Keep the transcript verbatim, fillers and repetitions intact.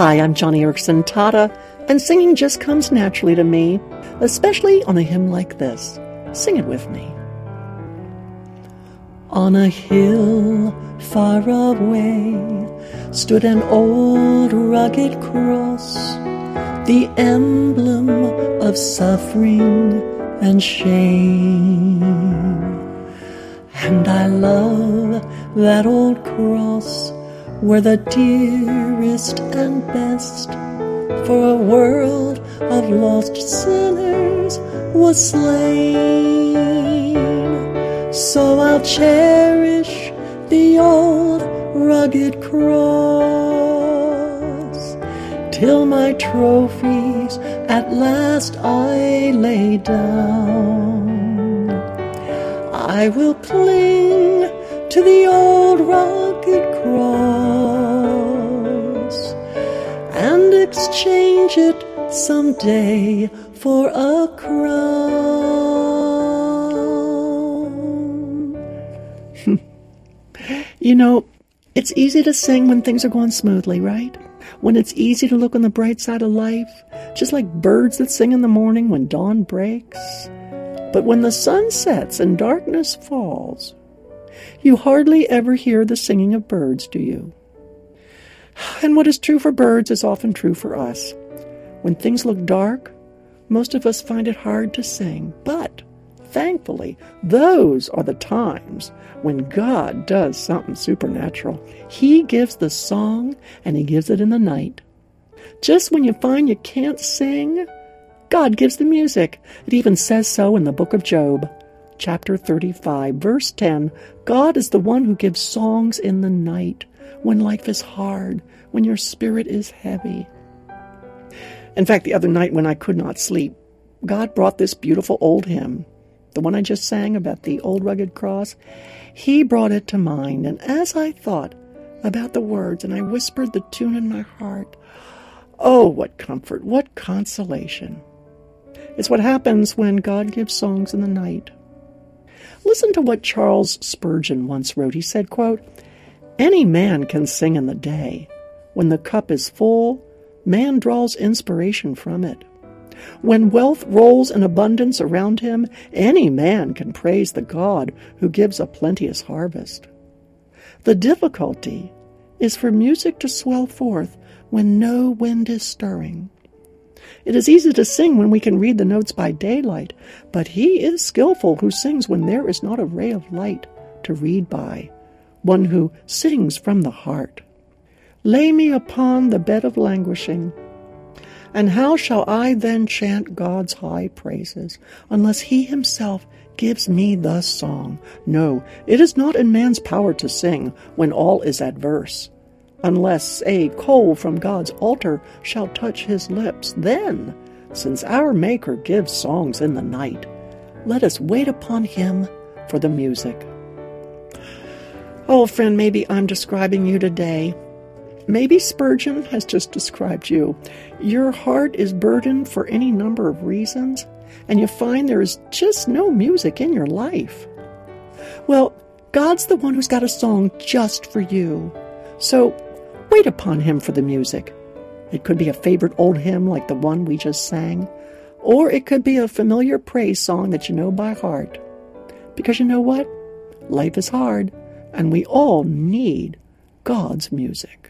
Hi, I'm Johnny Erickson Tada, and singing just comes naturally to me, especially on a hymn like this. Sing it with me. On a hill far away stood an old rugged cross, the emblem of suffering and shame. And I love that old cross, were the dearest and best, for a world of lost sinners was slain. So I'll cherish the old rugged cross, till my trophies at last I lay down. I will cling to the old rugged cross, and exchange it someday for a crown. You know, it's easy to sing when things are going smoothly, right? When it's easy to look on the bright side of life, just like birds that sing in the morning when dawn breaks. But when the sun sets and darkness falls, you hardly ever hear the singing of birds, do you? And what is true for birds is often true for us. When things look dark, most of us find it hard to sing. But, thankfully, those are the times when God does something supernatural. He gives the song, and He gives it in the night. Just when you find you can't sing, God gives the music. It even says so in the book of Job. Chapter thirty-five, verse ten, God is the one who gives songs in the night, when life is hard, when your spirit is heavy. In fact, the other night when I could not sleep, God brought this beautiful old hymn, the one I just sang about the old rugged cross. He brought it to mind, and as I thought about the words and I whispered the tune in my heart, oh, what comfort, what consolation. It's what happens when God gives songs in the night. Listen to what Charles Spurgeon once wrote. He said, quote, "Any man can sing in the day. When the cup is full, man draws inspiration from it. When wealth rolls in abundance around him, any man can praise the God who gives a plenteous harvest. The difficulty is for music to swell forth when no wind is stirring. It is easy to sing when we can read the notes by daylight, but he is skillful who sings when there is not a ray of light to read by, one who sings from the heart. Lay me upon the bed of languishing, and how shall I then chant God's high praises, unless he himself gives me the song? No, it is not in man's power to sing when all is adverse. Unless a coal from God's altar shall touch his lips, then, since our Maker gives songs in the night, let us wait upon him for the music." Oh, friend, maybe I'm describing you today. Maybe Spurgeon has just described you. Your heart is burdened for any number of reasons, and you find there is just no music in your life. Well, God's the one who's got a song just for you. So, wait upon him for the music. It could be a favorite old hymn like the one we just sang, or it could be a familiar praise song that you know by heart. Because you know what? Life is hard, and we all need God's music.